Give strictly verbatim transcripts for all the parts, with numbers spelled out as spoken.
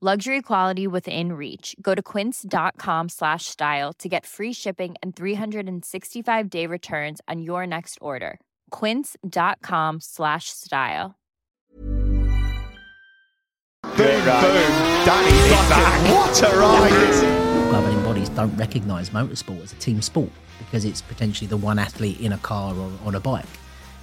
Luxury quality within reach. Go to quince.com slash style to get free shipping and three sixty-five day returns on your next order. Quince.com slash style. Boom, boom. Danny's back. What a ride. Governing bodies don't recognise motorsport as a team sport, because it's potentially the one athlete in a car or on a bike,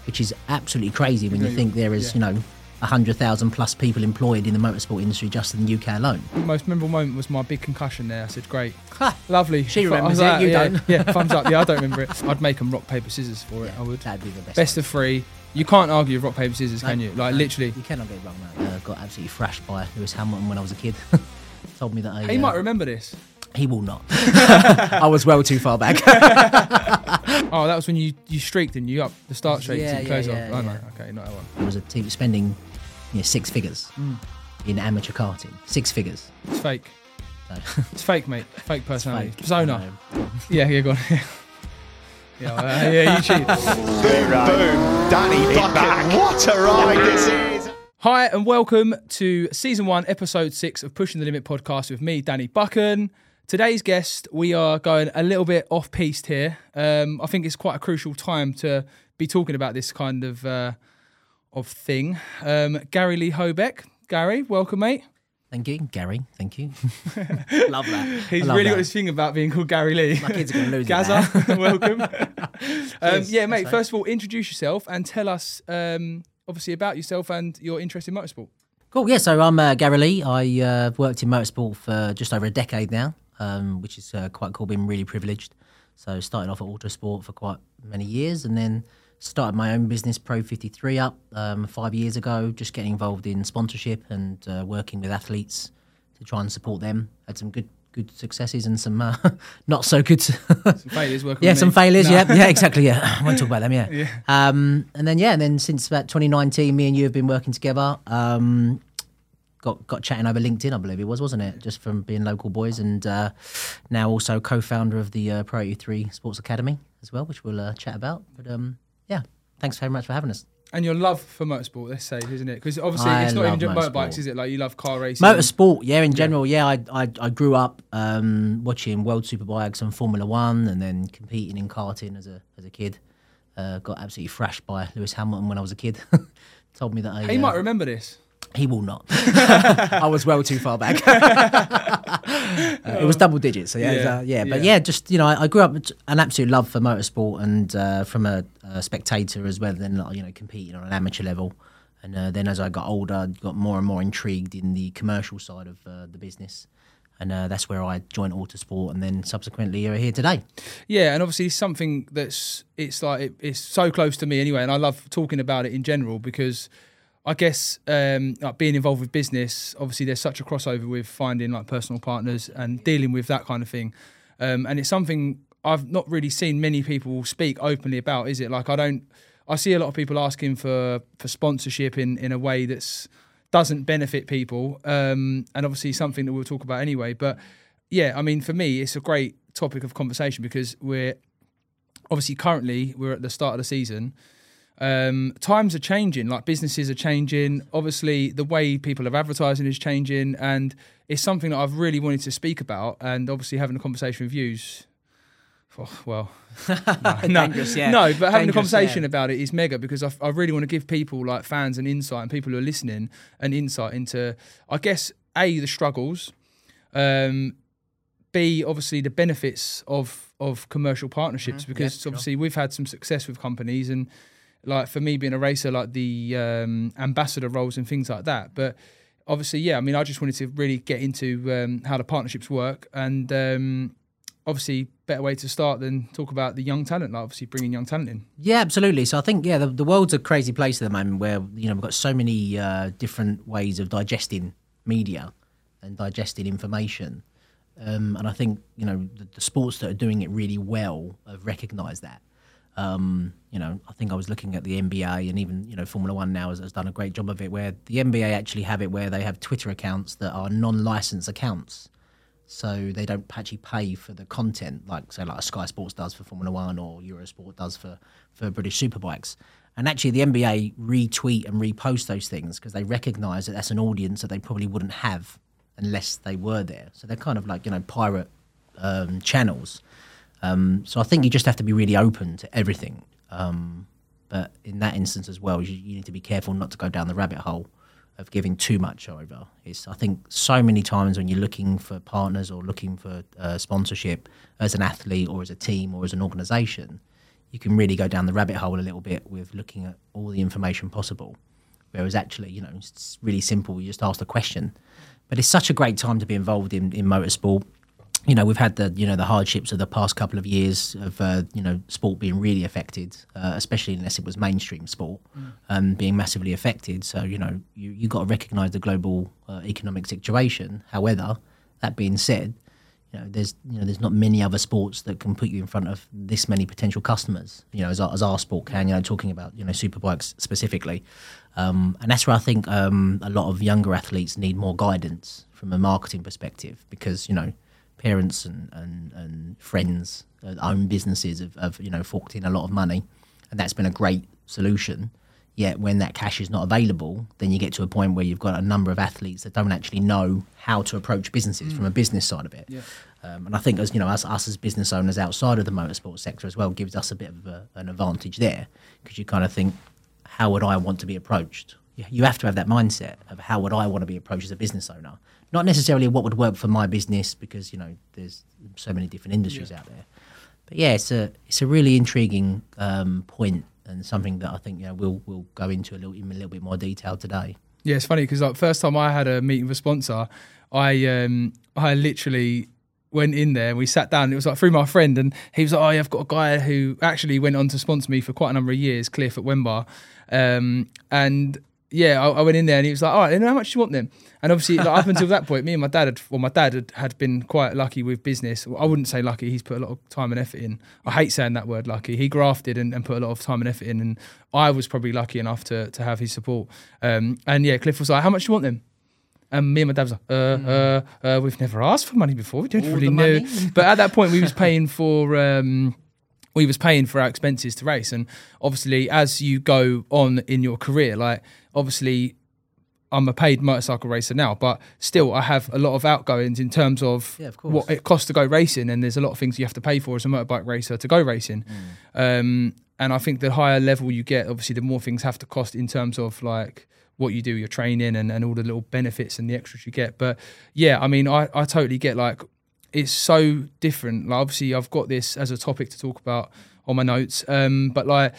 which is absolutely crazy when you think there is, yeah. you know, one hundred thousand plus people employed in the motorsport industry just in the U K alone. The most memorable moment was my big concussion there. I said, great. Lovely. She remembers it, like, you yeah, don't. Yeah, thumbs up. Yeah, I don't remember it. I'd make them rock, paper, scissors for it, yeah, I would. That'd be the best. Best one. Of three. You can't argue with rock, paper, scissors, no, can you? Like, no, literally. You cannot get it wrong, mate. I uh, got absolutely thrashed by Lewis Hamilton when I was a kid. Told me that I... He uh, might remember this. He will not. I was well too far back. Oh, that was when you, you streaked and you up the start straight yeah, to close yeah, off. Yeah, oh, yeah. No, okay, not that one. It was a team spending you know, six figures mm. in amateur karting. Six figures. It's fake. No. It's fake, mate. Fake personality. It's fake. Persona. Yeah, yeah, go on. yeah, uh, yeah, you cheated. Boom, boom. Danny Buchan. What a ride this is. Hi, and welcome to Season one, Episode six of Pushing the Limit Podcast with me, Danny Buchan. Today's guest, we are going a little bit off-piste here. Um, I think it's quite a crucial time to be talking about this kind of uh, of thing. Um, Gary Lee Hoebeeck. Gary, welcome, mate. Thank you, Gary. Thank you. Love that. He's love really that. Got this thing about being called Gary Lee. My kids are going to lose it. Gaza, welcome. um, yeah, mate, first of all, introduce yourself and tell us, um, obviously, about yourself and your interest in motorsport. Cool, yeah, so I'm uh, Gary Lee. I uh, worked in motorsport for just over a decade now. Um, which is uh, quite cool, being really privileged. So started off at Autosport for quite many years and then started my own business, Pro fifty-three, up um, five years ago, just getting involved in sponsorship and uh, working with athletes to try and support them. Had some good good successes and some uh, not so good... some failures working Yeah, with some me. failures, no. yeah, yeah, exactly, yeah. I won't talk about them, yeah. yeah. Um, and then, yeah, and then since about twenty nineteen, me and you have been working together. Um Got got chatting over LinkedIn, I believe it was, wasn't it? Just from being local boys, and uh, now also co-founder of the uh, Pro eighty-three Sports Academy as well, which we'll uh, chat about. But um, yeah, thanks very much for having us. And your love for motorsport, let's say, isn't it? Because obviously I it's not even just motorbikes, is it? Like you love car racing. Motorsport, yeah, in general. Yeah, yeah I, I I grew up um, watching World Superbikes and Formula One, and then competing in karting as a as a kid. Uh, got absolutely thrashed by Lewis Hamilton when I was a kid. Told me that I... He uh, might remember this. He will not. I was well too far back. uh, it was double digits. So yeah, yeah, was, uh, yeah. But yeah. yeah, just, you know, I, I grew up with an absolute love for motorsport and uh, from a, a spectator as well, then, like, you know, competing on an amateur level. And uh, then as I got older, I got more and more intrigued in the commercial side of uh, the business. And uh, that's where I joined Autosport, and then subsequently you're here today. Yeah, and obviously something that's, it's like, it, it's so close to me anyway, and I love talking about it in general because... I guess um, like being involved with business, obviously there's such a crossover with finding like personal partners and dealing with that kind of thing. Um, and it's something I've not really seen many people speak openly about, is it? Like I don't, I see a lot of people asking for, for sponsorship in, in a way that's doesn't benefit people. Um, and obviously something that we'll talk about anyway, but yeah, I mean, for me, it's a great topic of conversation because we're obviously currently we're at the start of the season. Um, times are changing, like businesses are changing. Obviously, the way people are advertising is changing, and it's something that I've really wanted to speak about. And obviously, having a conversation with you's, oh, well, no, no, yeah. no, but having Dangerous, a conversation yeah. about it is mega because I, I really want to give people like fans an insight and people who are listening an insight into, I guess, A, the struggles, um, B, obviously the benefits of of commercial partnerships mm-hmm. because yeah, obviously sure. we've had some success with companies and. Like for me being a racer, like the um, ambassador roles and things like that. But obviously, yeah, I mean, I just wanted to really get into um, how the partnerships work. And um, obviously, better way to start than talk about the young talent, like obviously bringing young talent in. Yeah, absolutely. So I think, yeah, the, the world's a crazy place at the moment where, you know, we've got so many uh, different ways of digesting media and digesting information. Um, and I think, you know, the, the sports that are doing it really well have recognised that. Um, you know, I think I was looking at the N B A and even, you know, Formula One now has, has done a great job of it where the N B A actually have it where they have Twitter accounts that are non-licensed accounts. So they don't actually pay for the content like, say, like a Sky Sports does for Formula One or Eurosport does for, for British Superbikes. And actually the N B A retweet and repost those things because they recognise that that's an audience that they probably wouldn't have unless they were there. So they're kind of like, you know, pirate um, channels. Um, so I think you just have to be really open to everything. Um, but in that instance as well, you, you need to be careful not to go down the rabbit hole of giving too much over. It's, I think so many times when you're looking for partners or looking for uh, sponsorship as an athlete or as a team or as an organisation, you can really go down the rabbit hole a little bit with looking at all the information possible. Whereas actually, you know, it's really simple. You just ask the question. But it's such a great time to be involved in, in motorsport. You know, we've had the, you know, the hardships of the past couple of years of, uh, you know, sport being really affected, uh, especially unless it was mainstream sport, mm. um, being massively affected. So, you know, you, you got to recognise the global uh, economic situation. However, that being said, you know, there's, you know, there's not many other sports that can put you in front of this many potential customers, you know, as our, as our sport can, you know, talking about, you know, superbikes specifically. Um, and that's where I think um, a lot of younger athletes need more guidance from a marketing perspective because, you know, parents and, and, and friends, uh, own businesses have, have, you know, forked in a lot of money. And that's been a great solution. Yet when that cash is not available, then you get to a point where you've got a number of athletes that don't actually know how to approach businesses mm. from a business side of it. Yeah. Um, and I think, as you know, us, us as business owners outside of the motorsport sector as well gives us a bit of a, an advantage there because you kind of think, how would I want to be approached? You have to have that mindset of how would I want to be approached as a business owner. Not necessarily what would work for my business because, you know, there's so many different industries yeah. out there. But, yeah, it's a it's a really intriguing um, point and something that I think, you know, we'll, we'll go into a little, in a little bit more detail today. Yeah, it's funny because, like, first time I had a meeting with a sponsor, I um, I literally went in there and we sat down. It was, like, through my friend and he was like, oh, yeah, I've got a guy who actually went on to sponsor me for quite a number of years, Cliff at Wembar. Um, and... Yeah, I, I went in there and he was like, all right, then how much do you want them? And obviously, like, up until that point, me and my dad had, well, my dad had, had been quite lucky with business. Well, I wouldn't say lucky. He's put a lot of time and effort in. I hate saying that word lucky. He grafted and, and put a lot of time and effort in. And I was probably lucky enough to, to have his support. Um, and yeah, Cliff was like, how much do you want them? And me and my dad was like, uh, mm. uh, uh, we've never asked for money before. We don't All really know. But at that point, we was paying for... Um, we was paying for our expenses to race. And obviously, as you go on in your career, like obviously I'm a paid motorcycle racer now, but still I have a lot of outgoings in terms of, yeah, of what it costs to go racing. And there's a lot of things you have to pay for as a motorbike racer to go racing. Mm. Um, and I think the higher level you get, obviously the more things have to cost in terms of like what you do, your training and, and all the little benefits and the extras you get. But yeah, I mean, I, I totally get like, it's so different. Like obviously, I've got this as a topic to talk about on my notes. Um, but like,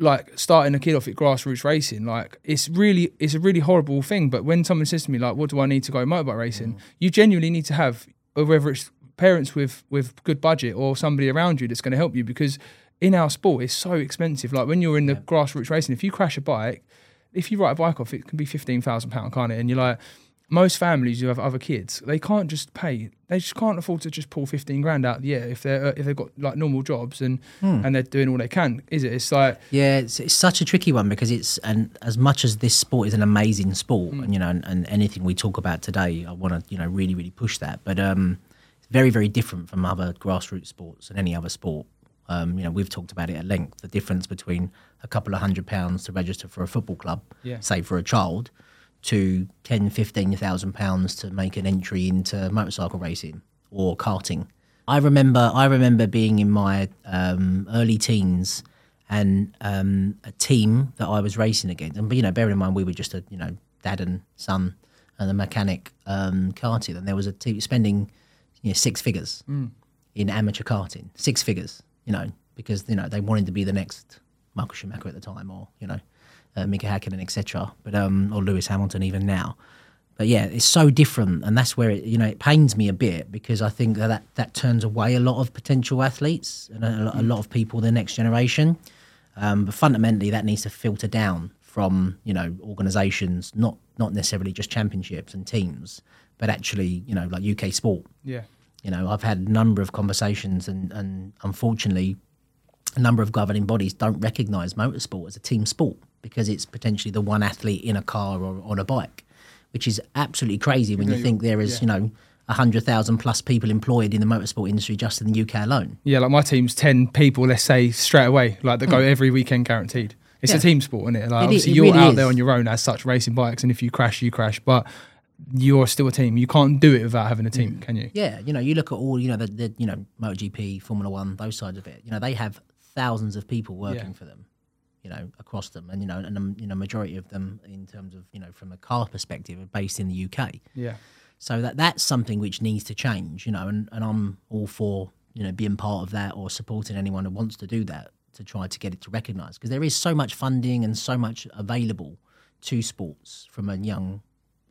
like starting a kid off at grassroots racing, like it's really, it's a really horrible thing. But when someone says to me, like, "What do I need to go motorbike racing?" Mm. You genuinely need to have, whether it's parents with with good budget or somebody around you that's going to help you, because in our sport, it's so expensive. Like when you're in the yeah. grassroots racing, if you crash a bike, if you write a bike off, it can be fifteen thousand pound, can't it? And you're like. Most families who have other kids, they can't just pay. They just can't afford to just pull fifteen grand out. Yeah, if they're uh, if they've got like normal jobs and hmm. and they're doing all they can, is it? It's like yeah, it's, it's such a tricky one because it's and as much as this sport is an amazing sport, hmm. and you know, and, and anything we talk about today, I want to you know really really push that. But um, very, very different from other grassroots sports and any other sport. Um, you know, we've talked about it at length, the difference between a couple of hundred pounds to register for a football club, yeah. say for a child, to ten, fifteen thousand pounds to make an entry into motorcycle racing or karting. I remember I remember being in my um, early teens and um, a team that I was racing against. And, you know, bearing in mind we were just a, you know, dad and son and a mechanic um, karting. And there was a team spending, you know, six figures mm. in amateur karting, six figures, you know, because, you know, they wanted to be the next Michael Schumacher at the time or, you know, uh, Mika Hakkinen, et cetera, but, um, or Lewis Hamilton even now. But yeah, it's so different, and that's where it, you know, it pains me a bit because I think that that, that turns away a lot of potential athletes and a, a lot of people, the next generation. Um, but fundamentally, that needs to filter down from, you know, organisations, not not necessarily just championships and teams, but actually, you know, like U K sport. Yeah, you know, I've had a number of conversations, and and unfortunately, a number of governing bodies don't recognise motorsport as a team sport because it's potentially the one athlete in a car or on a bike, which is absolutely crazy when you think there is, yeah. you know, one hundred thousand plus people employed in the motorsport industry just in the U K alone. Yeah, like my team's ten people, let's say, straight away, like they mm. go every weekend guaranteed. It's yeah. a team sport, isn't it? Like it obviously it you're really out is. there on your own as such, racing bikes, and if you crash, you crash, but you're still a team. You can't do it without having a team, mm. can you? Yeah, you know, you look at all, you know, the, the you know, MotoGP, Formula One, those sides of it, you know, they have thousands of people working yeah. for them. You know, across them, and you know, and um, you know, majority of them, in terms of, you know, from a car perspective, are based in the U K. Yeah. So that that's something which needs to change, you know, and, and I'm all for, you know, being part of that or supporting anyone who wants to do that to try to get it to recognise, because there is so much funding and so much available to sports from a young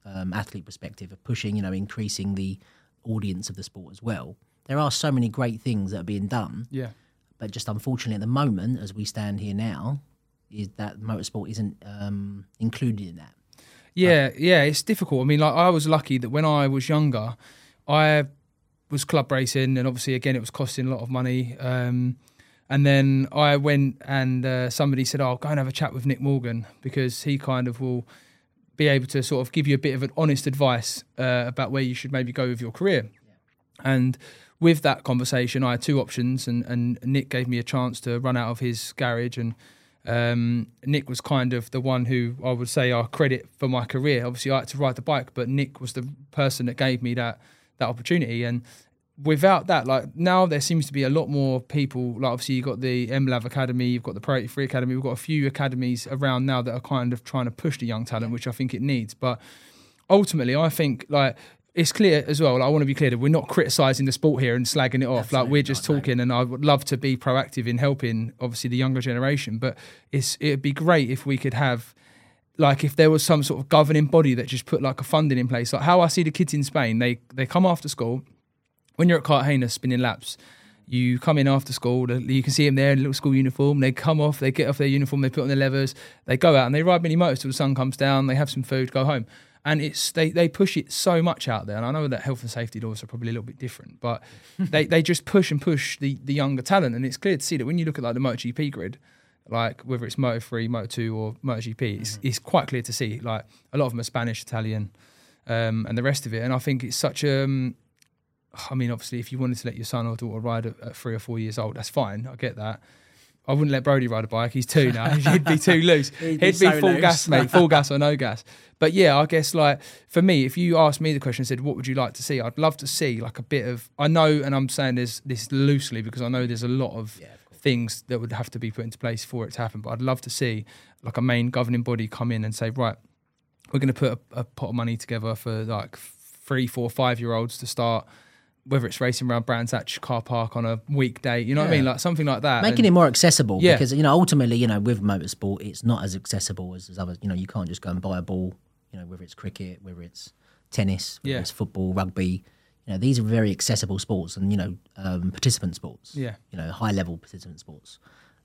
um, athlete perspective of pushing, you know, increasing the audience of the sport as well. There are so many great things that are being done. Yeah. But just unfortunately at the moment, as we stand here now, is that motorsport isn't um, included in that. Yeah, but. yeah, it's difficult. I mean, like, I was lucky that when I was younger, I was club racing, and obviously, again, it was costing a lot of money. Um, and then I went and uh, somebody said, oh, go and have a chat with Nick Morgan, because he kind of will be able to sort of give you a bit of an honest advice uh, about where you should maybe go with your career. Yeah. And with that conversation, I had two options, and, and Nick gave me a chance to run out of his garage, and Um, Nick was kind of the one who I would say I credit for my career. Obviously, I had to ride the bike, but Nick was the person that gave me that that opportunity. And without that, like, now there seems to be a lot more people. Like, obviously, you've got the M L A V Academy, you've got the Pro eighty-three Academy. We've got a few academies around now that are kind of trying to push the young talent, which I think it needs. But ultimately, I think, like, it's clear as well, like, I want to be clear that we're not criticising the sport here and slagging it off. Absolutely like we're just talking, no. and I would love to be proactive in helping, obviously, the younger generation. But it's it'd be great if we could have, like, if there was some sort of governing body that just put, like, a funding in place. Like how I see the kids in Spain, they they come after school. When you're at Cartagena spinning laps, you come in after school, you can see them there in a little school uniform. They come off, they get off their uniform, they put on their levers, they go out and they ride mini motors till the sun comes down, they have some food, go home. And it's they, they push it so much out there. And I know that health and safety laws are probably a little bit different, but they, they just push and push the, the younger talent. And it's clear to see that when you look at, like, the MotoGP grid, like whether it's Moto three, Moto two or MotoGP, mm-hmm. it's, it's quite clear to see, like, a lot of them are Spanish, Italian um, and the rest of it. And I think it's such a... Um, I mean, obviously, if you wanted to let your son or daughter ride at, at three or four years old, that's fine. I get that. I wouldn't let Brody ride a bike. He's two now. He'd be too loose. He'd be, He'd be so full loose. gas, mate. Full gas or no gas. But yeah, I guess, like, for me, if you asked me the question and said, what would you like to see? I'd love to see, like, a bit of, I know, and I'm saying this, this loosely because I know there's a lot of yeah, of course. things that would have to be put into place for it to happen. But I'd love to see, like, a main governing body come in and say, right, we're going to put a, a pot of money together for, like, three, four, five-year-olds to start, whether it's racing around Brands Hatch car park on a weekday, you know yeah. what I mean? Like something like that. Making and, it more accessible yeah. because, you know, ultimately, you know, with motorsport, it's not as accessible as, as others. You know, you can't just go and buy a ball, you know, whether it's cricket, whether it's tennis, whether yeah. it's football, rugby. You know, these are very accessible sports and, you know, um, participant sports, yeah. you know, high-level participant sports.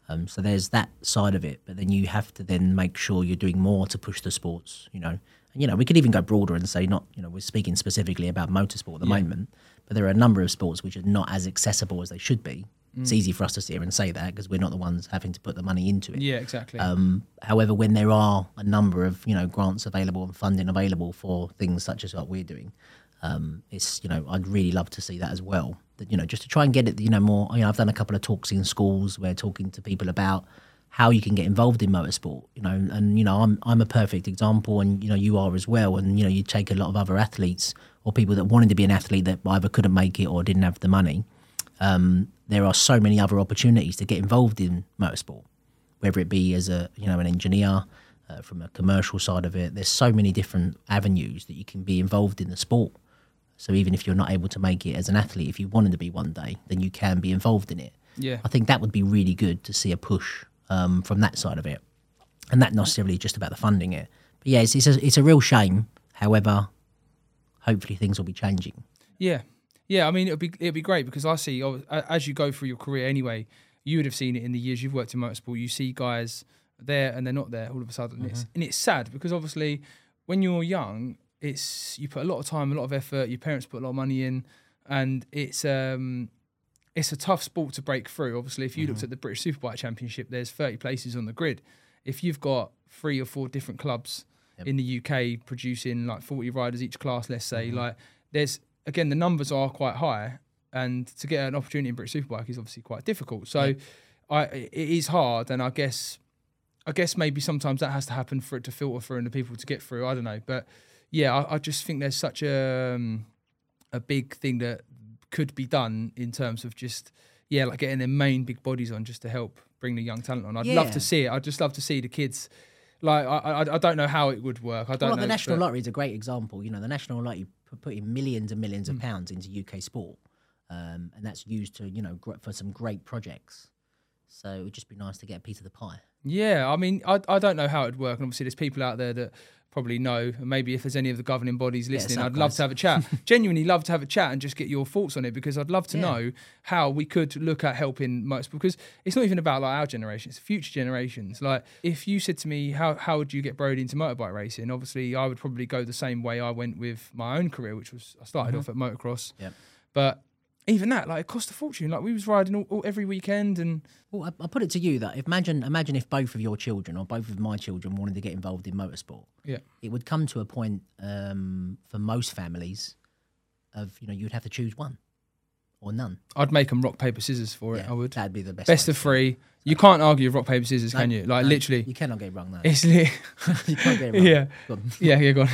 Um, so there's that side of it. But then you have to then make sure you're doing more to push the sports, you know. And, you know, we could even go broader and say not, you know, we're speaking specifically about motorsport at the yeah. moment. But there are a number of sports which are not as accessible as they should be. Mm. It's easy for us to sit here and say that because we're not the ones having to put the money into it. Yeah, exactly. Um, however, when there are a number of, you know, grants available and funding available for things such as what we're doing, Um, it's, you know, I'd really love to see that as well. That, you know, just to try and get it, you know, more, you know, I've done a couple of talks in schools where talking to people about how you can get involved in motorsport, you know, and, you know, I'm I'm a perfect example, and, you know, you are as well. And, you know, you take a lot of other athletes or people that wanted to be an athlete that either couldn't make it or didn't have the money. Um, there are so many other opportunities to get involved in motorsport, whether it be as a, you know, an engineer, uh, from a commercial side of it. There's so many different avenues that you can be involved in the sport. So even if you're not able to make it as an athlete, if you wanted to be one day, then you can be involved in it. Yeah, I think that would be really good to see a push um, from that side of it, and not necessarily just about the funding it. But yeah, it's it's a, it's a real shame. However, hopefully things will be changing. Yeah, yeah. I mean, it'd be it'd be great, because I see, as you go through your career anyway, you would have seen it in the years you've worked in motorsport. You see guys there and they're not there all of a sudden. Mm-hmm. It's, and it's sad, because obviously when you're young, it's, you put a lot of time, a lot of effort, your parents put a lot of money in, and it's um it's a tough sport to break through. Obviously, if you mm-hmm. looked at the British Superbike Championship, there's thirty places on the grid. If you've got three or four different clubs yep. in the U K producing like forty riders each class, let's say, mm-hmm. like there's, again, the numbers are quite high, and to get an opportunity in British Superbike is obviously quite difficult. So yep. I it is hard, and I guess I guess maybe sometimes that has to happen for it to filter through and the people to get through. I don't know, but yeah, I, I just think there's such a um, a big thing that could be done in terms of just, yeah, like getting their main big bodies on just to help bring the young talent on. I'd yeah. love to see it. I'd just love to see the kids. Like, I I, I don't know how it would work. I don't well, know. The National but... Lottery is a great example. You know, the National Lottery put in millions and millions mm. of pounds into U K sport. Um, and that's used to, you know, for some great projects. So it would just be nice to get a piece of the pie. Yeah, I mean, I I don't know how it would work. And obviously there's people out there that probably know, and maybe if there's any of the governing bodies listening, yeah, I'd guys. love to have a chat. Genuinely love to have a chat and just get your thoughts on it, because I'd love to yeah. know how we could look at helping most, because it's not even about like our generation, it's future generations. Like, if you said to me, how how would you get Brody into motorbike racing? Obviously, I would probably go the same way I went with my own career, which was I started mm-hmm. off at motocross. Yep. But even that, like, it cost a fortune. Like, we was riding all, all, every weekend, and well, I, I put it to you that imagine, imagine if both of your children or both of my children wanted to get involved in motorsport. Yeah, it would come to a point um, for most families of, you know, you'd have to choose one or none. I'd make them rock paper scissors for it. Yeah, I would. That'd be the best. Best of three. You can't argue with rock paper scissors, no, can you? Like, no, literally, you cannot get it wrong. That it's li- you can't get it wrong. Yeah, go on. yeah, yeah, go on.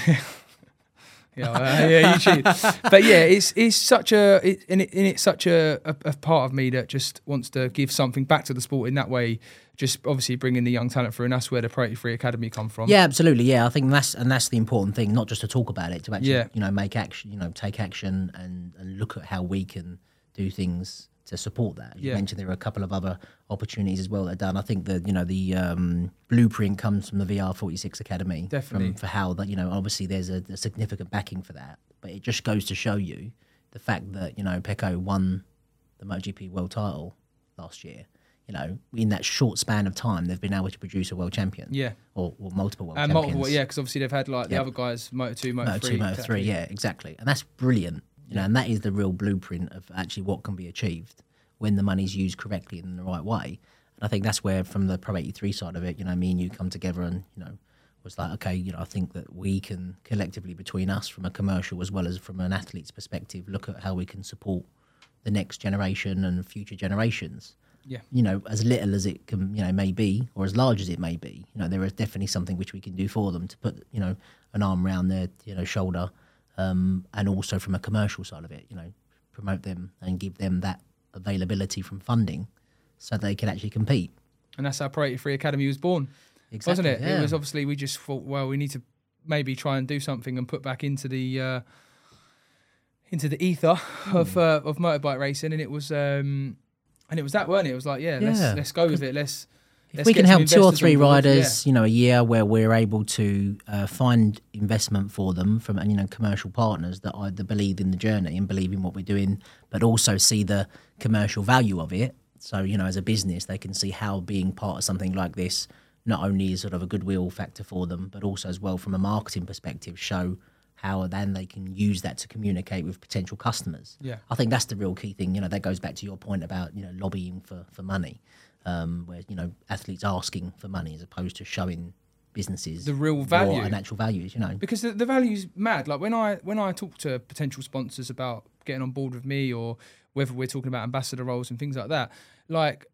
yeah, uh, yeah, you cheat. But yeah, it's it's such a it, and, it, and it's such a, a, a part of me that just wants to give something back to the sport in that way. Just obviously bringing the young talent through, and that's where the Pro eighty-three Academy come from. Yeah, absolutely. Yeah, I think that's and that's the important thing, not just to talk about it, to actually yeah. you know make action, you know take action, and, and look at how we can do things to support that. You yeah. mentioned there are a couple of other opportunities as well that are done. I think that, you know, the um, blueprint comes from the V R forty-six Academy. Definitely. From, for how that, you know, obviously there's a, a significant backing for that, but it just goes to show you the fact that, you know, Pecco won the MotoGP world title last year. You know, in that short span of time, they've been able to produce a world champion. Yeah. Or, or multiple world and champions. And multiple, yeah, because obviously they've had, like, the yep. other guys, Moto two, Moto three. Moto two, Moto three, yeah, exactly. And that's brilliant. You know, and that is the real blueprint of actually what can be achieved when the money's used correctly and in the right way. And I think that's where, from the Pro eighty-three side of it, you know, me and you come together and, you know, was like, okay, you know, I think that we can collectively between us from a commercial as well as from an athlete's perspective, look at how we can support the next generation and future generations. Yeah. You know, as little as it can, you know, may be, or as large as it may be, you know, there is definitely something which we can do for them to put, you know, an arm around their, you know, shoulder. Um, and also from a commercial side of it, you know, promote them and give them that availability from funding so they can actually compete. And that's how Pro eighty-three Academy was born, exactly, wasn't it? Yeah. It was obviously, we just thought, well, we need to maybe try and do something and put back into the uh, into the ether mm. of uh, of motorbike racing. And it was um, and it was that, weren't it? It was like, yeah, yeah. let's let's go with it. Let's if let's we can help two or three riders, yeah. you know, a year where we're able to uh, find investment for them from, you know, commercial partners that either believe in the journey and believe in what we're doing, but also see the commercial value of it. So, you know, as a business, they can see how being part of something like this not only is sort of a goodwill factor for them, but also as well from a marketing perspective, show how then they can use that to communicate with potential customers. Yeah, I think that's the real key thing. You know, that goes back to your point about, you know, lobbying for, for money. Um, where, you know, athletes asking for money as opposed to showing businesses the real value and actual values, you know, because the, the value's mad. Like when I when I talk to potential sponsors about getting on board with me, or whether we're talking about ambassador roles and things like that, like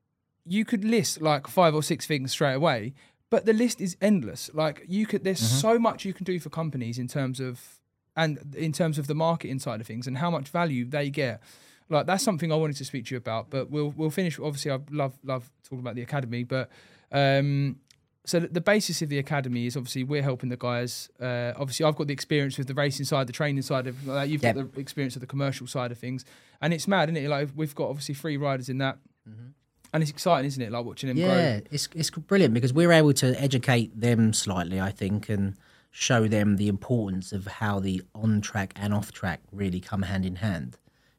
you could list like five or six things straight away, but the list is endless. Like you could, there's mm-hmm. so much you can do for companies in terms of and in terms of the marketing side of things and how much value they get. Like that's something I wanted to speak to you about, but we'll we'll finish. Obviously, I love love talking about the academy, but. Um, So the basis of the academy is obviously we're helping the guys. Uh, obviously, I've got the experience with the racing side, the training side, everything like that. You've yep. got the experience of the commercial side of things, and it's mad, isn't it? Like we've got obviously three riders in that, mm-hmm. and it's exciting, isn't it? Like watching them yeah, grow. Yeah, it's it's brilliant because we're able to educate them slightly, I think, and show them the importance of how the on track and off track really come hand in hand.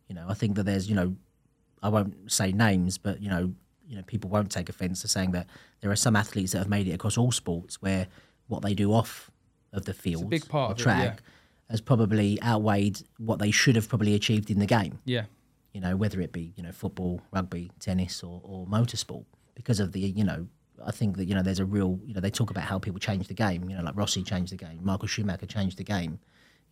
You know, I think that there's, you know, I won't say names, but you know. You know, people won't take offence to saying that there are some athletes that have made it across all sports where what they do off of the field, big part of track, it, yeah. has probably outweighed what they should have probably achieved in the game. Yeah, you know, whether it be you know football, rugby, tennis, or or motorsport, because of the you know, I think that you know there's a real you know they talk about how people change the game. You know, like Rossi changed the game, Michael Schumacher changed the game.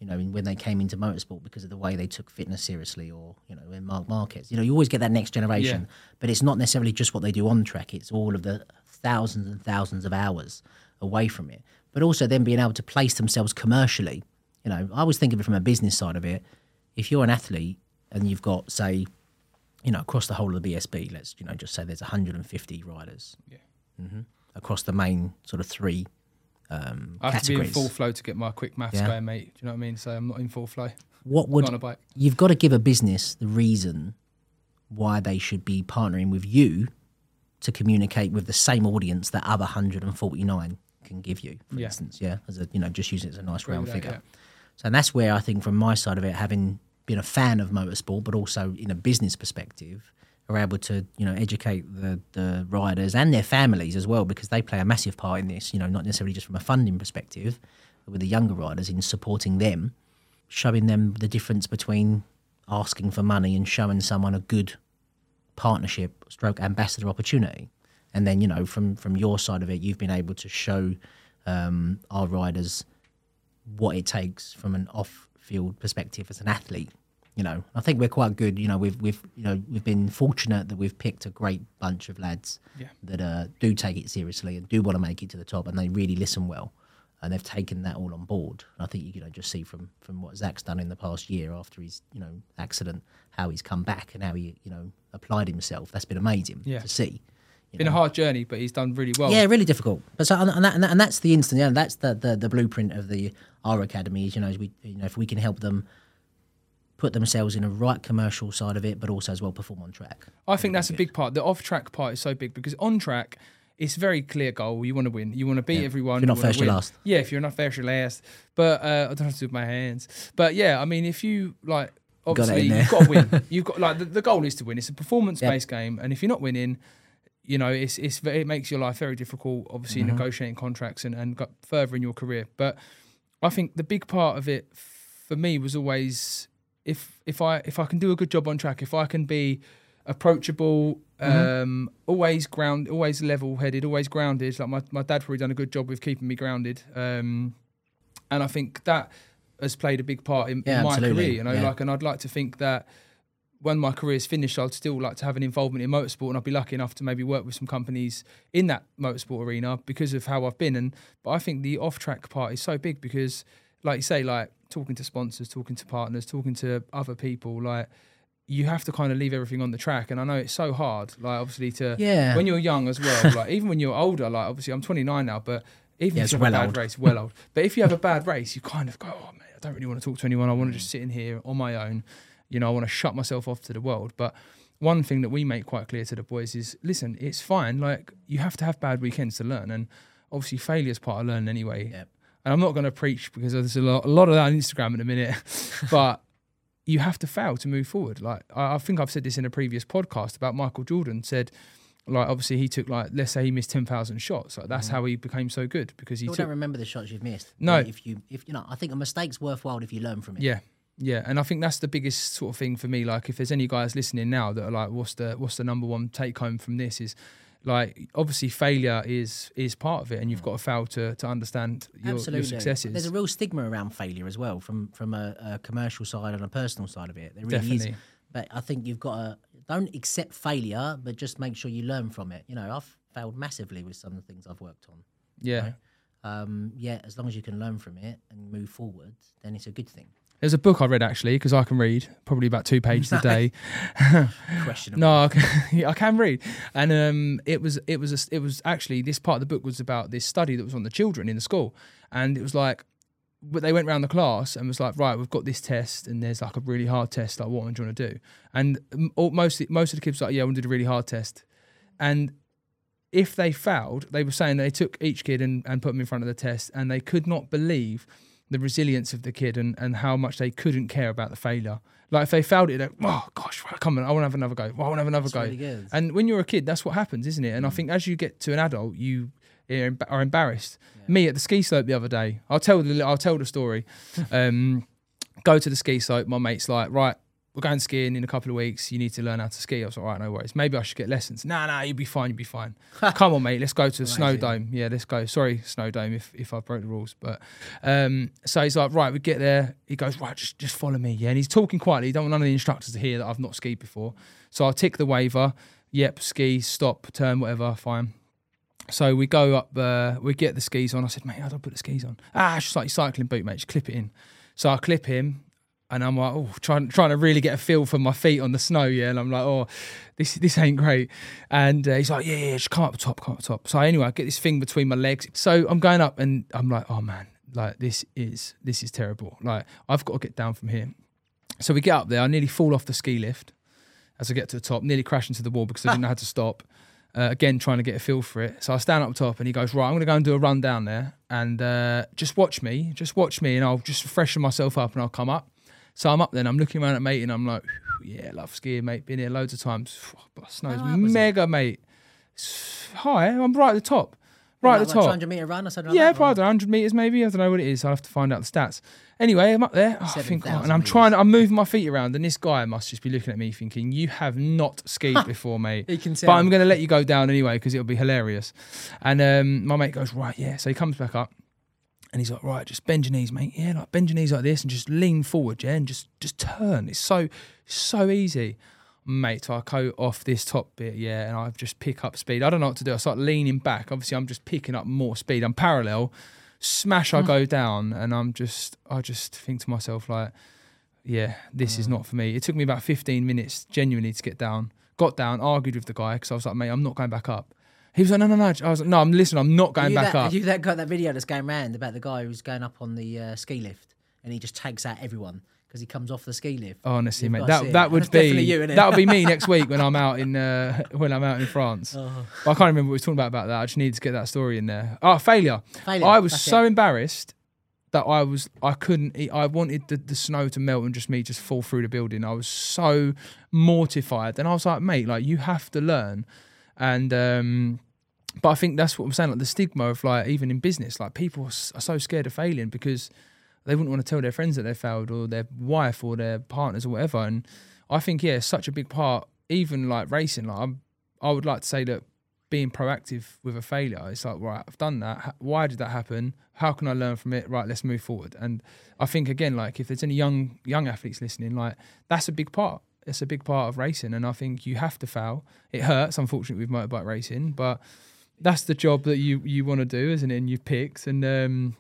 You know, when they came into motorsport because of the way they took fitness seriously, or, you know, in Mark Marquez. You know, you always get that next generation, yeah. but it's not necessarily just what they do on track. It's all of the thousands and thousands of hours away from it. But also then being able to place themselves commercially. You know, I was thinking of it from a business side of it. If you're an athlete and you've got, say, you know, across the whole of the B S B, let's, you know, just say there's one hundred fifty riders yeah. mm-hmm. across the main sort of three Um, I have categories. To be in full flow to get my quick maths yeah. going, mate. Do you know what I mean? So I'm not in full flow. What would, not on a bike. You've got to give a business the reason why they should be partnering with you to communicate with the same audience that other one hundred forty-nine can give you, for yeah. instance. Yeah, as a, you know, just using it as a nice round that, figure. Yeah. So and that's where I think, from my side of it, having been a fan of motorsport, but also in a business perspective, are able to, you know, educate the, the riders and their families as well, because they play a massive part in this, you know, not necessarily just from a funding perspective, but with the younger riders in supporting them, showing them the difference between asking for money and showing someone a good partnership stroke ambassador opportunity. And then, you know, from, from your side of it, you've been able to show um, our riders what it takes from an off-field perspective as an athlete. You know, I think we're quite good. You know, we've we've you know we've been fortunate that we've picked a great bunch of lads yeah. that uh, do take it seriously and do want to make it to the top, and they really listen well, and they've taken that all on board. And I think you can know, just see from from what Zach's done in the past year after his you know accident, how he's come back and how he you know applied himself. That's been amazing yeah. to see. It's been know. a hard journey, but he's done really well. Yeah, really difficult. But so and, that, and, that, and that's the instant. Yeah, that's the, the the blueprint of the our academy. Is you know, is we you know if we can help them. Put themselves in a right commercial side of it, but also as well perform on track. I think that's a big part. The off-track part is so big because on track, it's very clear goal. You want to win. You want to beat yeah. everyone. If you're not first, you're last. Yeah, if you're not first, you're last. But uh, I don't have to do with my hands. But yeah, I mean, if you like, obviously got you've got to win. You've got like the, the goal is to win. It's a performance-based yeah. game, and if you're not winning, you know, it's it's it makes your life very difficult. Obviously, mm-hmm. negotiating contracts and and got further in your career. But I think the big part of it for me was always. If if I if I can do a good job on track, if I can be approachable, mm-hmm. um, always ground, always level-headed, always grounded. Like my, my dad probably done a good job with keeping me grounded, um, and I think that has played a big part in, yeah, in my absolutely. career. You know, yeah. like, and I'd like to think that when my career is finished, I'd still like to have an involvement in motorsport, and I'd be lucky enough to maybe work with some companies in that motorsport arena because of how I've been. And but I think the off-track part is so big because, like you say, like. talking to sponsors, talking to partners, talking to other people, like you have to kind of leave everything on the track. And I know it's so hard, like obviously to, yeah. when you're young as well, like even when you're older, like obviously I'm twenty-nine now, but even yeah, if you have well a bad old. race, well old. But if you have a bad race, you kind of go, oh man, I don't really want to talk to anyone. I want to just sit in here on my own. You know, I want to shut myself off to the world. But one thing that we make quite clear to the boys is, listen, it's fine. Like you have to have bad weekends to learn. And obviously failure is part of learning anyway. Yep. And I'm not going to preach because there's a lot, a lot of that on Instagram in a minute, but you have to fail to move forward. Like I, I think I've said this in a previous podcast about Michael Jordan said, like obviously he took like, let's say he missed ten thousand shots. Like that's mm. how he became so good because he took... don't remember the shots you've missed. No. Like if you, if you know, I think a mistake's worthwhile if you learn from it. Yeah. Yeah. And I think that's the biggest sort of thing for me. Like if there's any guys listening now that are like, what's the, what's the number one take home from this is like obviously failure is is part of it, and you've got to fail to to understand your, your successes. There's a real stigma around failure as well, from from a, a commercial side and a personal side of it. There really Definitely. Is. But I think you've got to don't accept failure, but just make sure you learn from it. You know, I've failed massively with some of the things I've worked on. Yeah. Right? Um, yeah, as long as you can learn from it and move forward, then it's a good thing. There's a book I read, actually, because I can read probably about two pages a day. Questionable. No, I can, I can read. And um, it was it was a, it was actually, this part of the book was about this study that was on the children in the school. And it was like, but they went around the class and was like, right, we've got this test and there's like a really hard test. Like, what am I trying to do? And all, most, most of the kids were like, yeah, I want to do a really hard test. And if they failed, they were saying they took each kid and, and put them in front of the test, and they could not believe the resilience of the kid and, and how much they couldn't care about the failure. Like if they failed it, they're, oh gosh, come on, I want to have another go. I want to have another that's go. Really good. And when you're a kid, that's what happens, isn't it? And mm. I think as you get to an adult, you are embarrassed. Yeah. Me at the ski slope the other day, I'll tell the I'll tell the story. um, go to the ski slope, my mate's like, right, we're going skiing in a couple of weeks. You need to learn how to ski. I was like, all right, no worries. Maybe I should get lessons. No, nah, no, nah, you'll be fine. You'll be fine. Come on, mate. Let's go to the snow dome. Yeah, let's go. Sorry, snow dome, if, if I broke the rules. But um, so he's like, right, we get there. He goes, right, just, just follow me. Yeah, and he's talking quietly. He don't want none of the instructors to hear that I've not skied before. So I'll tick the waiver. Yep, ski, stop, turn, whatever, fine. So we go up, uh, we get the skis on. I said, mate, how do I put the skis on? Ah, it's just like your cycling boot, mate. Just clip it in. So I clip him. And I'm like, oh, trying trying to really get a feel for my feet on the snow, yeah. And I'm like, oh, this this ain't great. And uh, he's like, yeah, yeah, just come up the top, come up the top. So anyway, I get this thing between my legs. So I'm going up, and I'm like, oh man, like this is this is terrible. Like I've got to get down from here. So we get up there. I nearly fall off the ski lift as I get to the top. Nearly crash into the wall because I didn't know how to stop. Uh, again, trying to get a feel for it. So I stand up top, and he goes, right, I'm going to go and do a run down there, and uh, just watch me, just watch me, and I'll just freshen myself up, and I'll come up. So I'm up there and I'm looking around at mate and I'm like, yeah, love skiing, mate. Been here loads of times. But snow's mega, it? mate. It's high. I'm right at the top. Right like, at the top. Like two hundred meter run or something like yeah, that? Yeah, probably one hundred meters maybe. I don't know what it is. I'll have to find out the stats. Anyway, I'm up there. Oh, I think, oh, and I'm trying, I'm moving my feet around, and this guy must just be looking at me thinking, you have not skied before, mate. He can tell. But I'm going to let you go down anyway because it'll be hilarious. And um, my mate goes, right, yeah. So he comes back up. And he's like, right, just bend your knees, mate. Yeah, like bend your knees like this and just lean forward, yeah, and just just turn. It's so, so easy. Mate, so I go off this top bit, yeah, and I just pick up speed. I don't know what to do. I start leaning back. Obviously, I'm just picking up more speed. I'm parallel. Smash, I go down, and I'm just, I just think to myself, like, yeah, this oh. is not for me. It took me about fifteen minutes genuinely to get down. Got down, argued with the guy, because I was like, mate, I'm not going back up. He was like, no, no, no. I was like, no, I'm listening. I'm not going back that, up. You that got that video that's going round about the guy who's going up on the uh, ski lift, and he just tags out everyone because he comes off the ski lift. Honestly, You've mate, that that would be you, that would be me next week when I'm out in uh, when I'm out in France. Oh. I can't remember what we were talking about about that. I just needed to get that story in there. Oh, failure! failure I was so it. embarrassed that I was I couldn't. Eat. I wanted the, the snow to melt and just me just fall through the building. I was so mortified, and I was like, mate, like you have to learn. And, um, but I think that's what I'm saying, like the stigma of like, even in business, like people are so scared of failing because they wouldn't want to tell their friends that they failed or their wife or their partners or whatever. And I think, yeah, it's such a big part, even like racing, like I'm, I would like to say that being proactive with a failure, it's like, right, I've done that. Why did that happen? How can I learn from it? Right, let's move forward. And I think again, like if there's any young, young athletes listening, like that's a big part. It's a big part of racing, and I think you have to fail. It hurts, unfortunately, with motorbike racing, but that's the job that you, you want to do, isn't it? And you've picked, and um,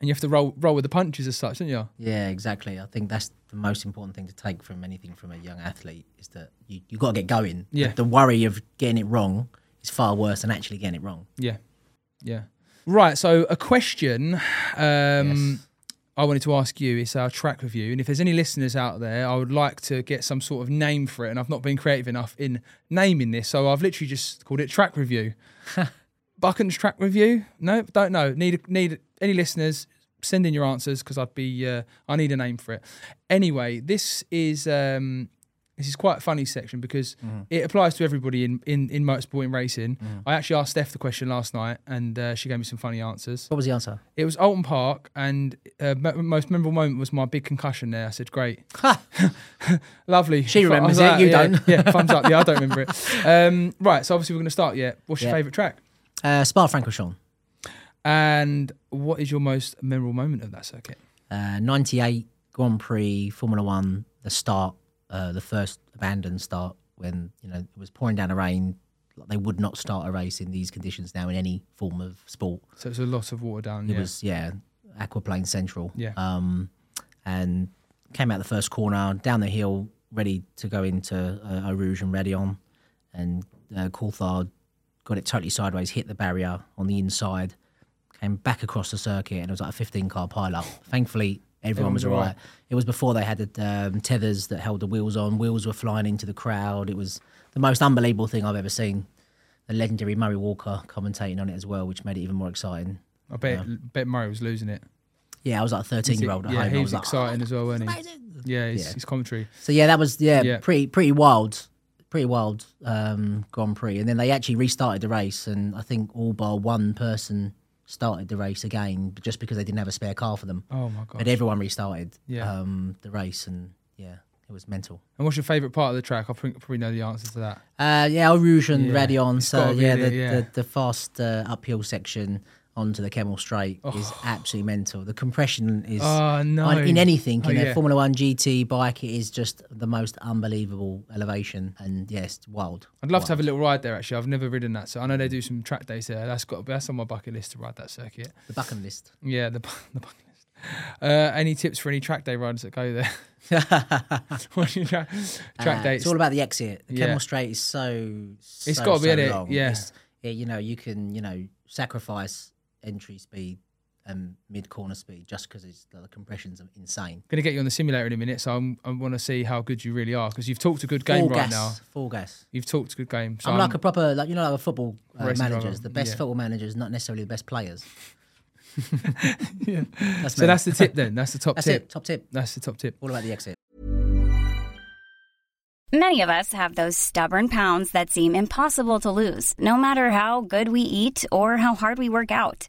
and you have to roll roll with the punches as such, don't you? Yeah, exactly. I think that's the most important thing to take from anything from a young athlete is that you you got to get going. Yeah. The worry of getting it wrong is far worse than actually getting it wrong. Yeah, yeah. Right. So a question. Um, yes. I wanted to ask you, it's our track review. And if there's any listeners out there, I would like to get some sort of name for it. And I've not been creative enough in naming this. So I've literally just called it track review. Buchan's track review? No, don't know. Need need any listeners, send in your answers because I'd be, uh, I need a name for it. Anyway, this is um, This is quite a funny section because mm. it applies to everybody in, in, in motorsport and racing. Mm. I actually asked Steph the question last night and uh, she gave me some funny answers. What was the answer? It was Oulton Park, and uh, my most memorable moment was my big concussion there. I said, great. Lovely. She remembers it, like, you yeah, don't. Yeah, thumbs up. Yeah, I don't remember it. Um, right, so obviously we're going to start yet. Yeah. What's your yeah. favourite track? Uh, Spa-Francorchamps. And what is your most memorable moment of that circuit? Uh, ninety-eight Grand Prix, Formula One, the start. Uh, the first abandoned start, when you know it was pouring down the rain. Like, they would not start a race in these conditions now in any form of sport. So it's a lot of water down. It yeah. was yeah, Aquaplane Central. Yeah, um, and came out the first corner, down the hill, ready to go into uh, Eau Rouge and Raidillon, and uh, Coulthard got it totally sideways, hit the barrier on the inside, came back across the circuit, and it was like a fifteen car pile up. Thankfully. Everyone was all right. It was before they had the um, tethers that held the wheels on. Wheels were flying into the crowd. It was the most unbelievable thing I've ever seen. The legendary Murray Walker commentating on it as well, which made it even more exciting. I bet, uh, bet Murray was losing it. Yeah, I was like a thirteen-year-old at yeah, home. Yeah, he was, was exciting like, oh, as well, wasn't he? Yeah his, yeah, his commentary. So, yeah, that was yeah, yeah. pretty pretty wild, pretty wild um, Grand Prix. And then they actually restarted the race, and I think all bar one person started the race again just because they didn't have a spare car for them. Oh my god! But everyone restarted yeah. um, the race, and yeah, it was mental. And what's your favourite part of the track? I probably know the answer to that. Uh, yeah, Eau Rouge and yeah. Raidillon. So yeah, the, it, yeah. The, the fast uh, uphill section onto the Kemmel Straight oh. is absolutely mental. The compression is oh, no. on, in anything in oh, a yeah. Formula One G T bike. It is just the most unbelievable elevation, and yes, yeah, wild. I'd love wild. to have a little ride there. Actually, I've never ridden that, so I know they do some track days there. That's got that's on my bucket list to ride that circuit. The bucket list. Yeah, the the bucket list. Uh, any tips for any track day riders that go there? What's your tra- track uh, dates? It's all about the exit. The yeah. Kemmel Straight is so, so it's got to so be in long. it. Yes, yeah. yeah, you know you can you know sacrifice entry speed and mid corner speed just because it's the compressions are insane. Going to get you on the simulator in a minute, so I'm, I want to see how good you really are, because you've talked a good game full right gas, now. Full gas. You've talked a good game. So I'm, I'm like a proper, like you know, like a football uh, managers. The best yeah. football managers, not necessarily the best players. yeah. That's so that's the tip then. That's the top that's tip. It, top tip. That's the top tip. All about the exit. Many of us have those stubborn pounds that seem impossible to lose, no matter how good we eat or how hard we work out.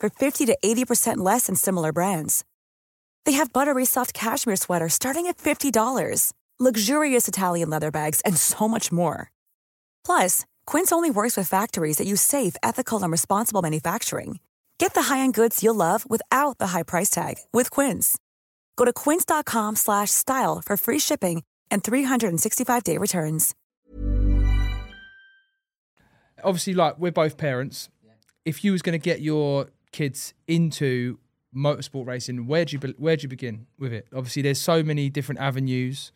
for fifty to eighty percent less than similar brands. They have buttery soft cashmere sweaters starting at fifty dollars, luxurious Italian leather bags, and so much more. Plus, Quince only works with factories that use safe, ethical, and responsible manufacturing. Get the high-end goods you'll love without the high price tag with Quince. Go to quince.com slash style for free shipping and three sixty-five day returns. Obviously, like, we're both parents. Yeah. If you was going to get your kids into motorsport racing, where do you be- where do you begin with it? Obviously, there's so many different avenues.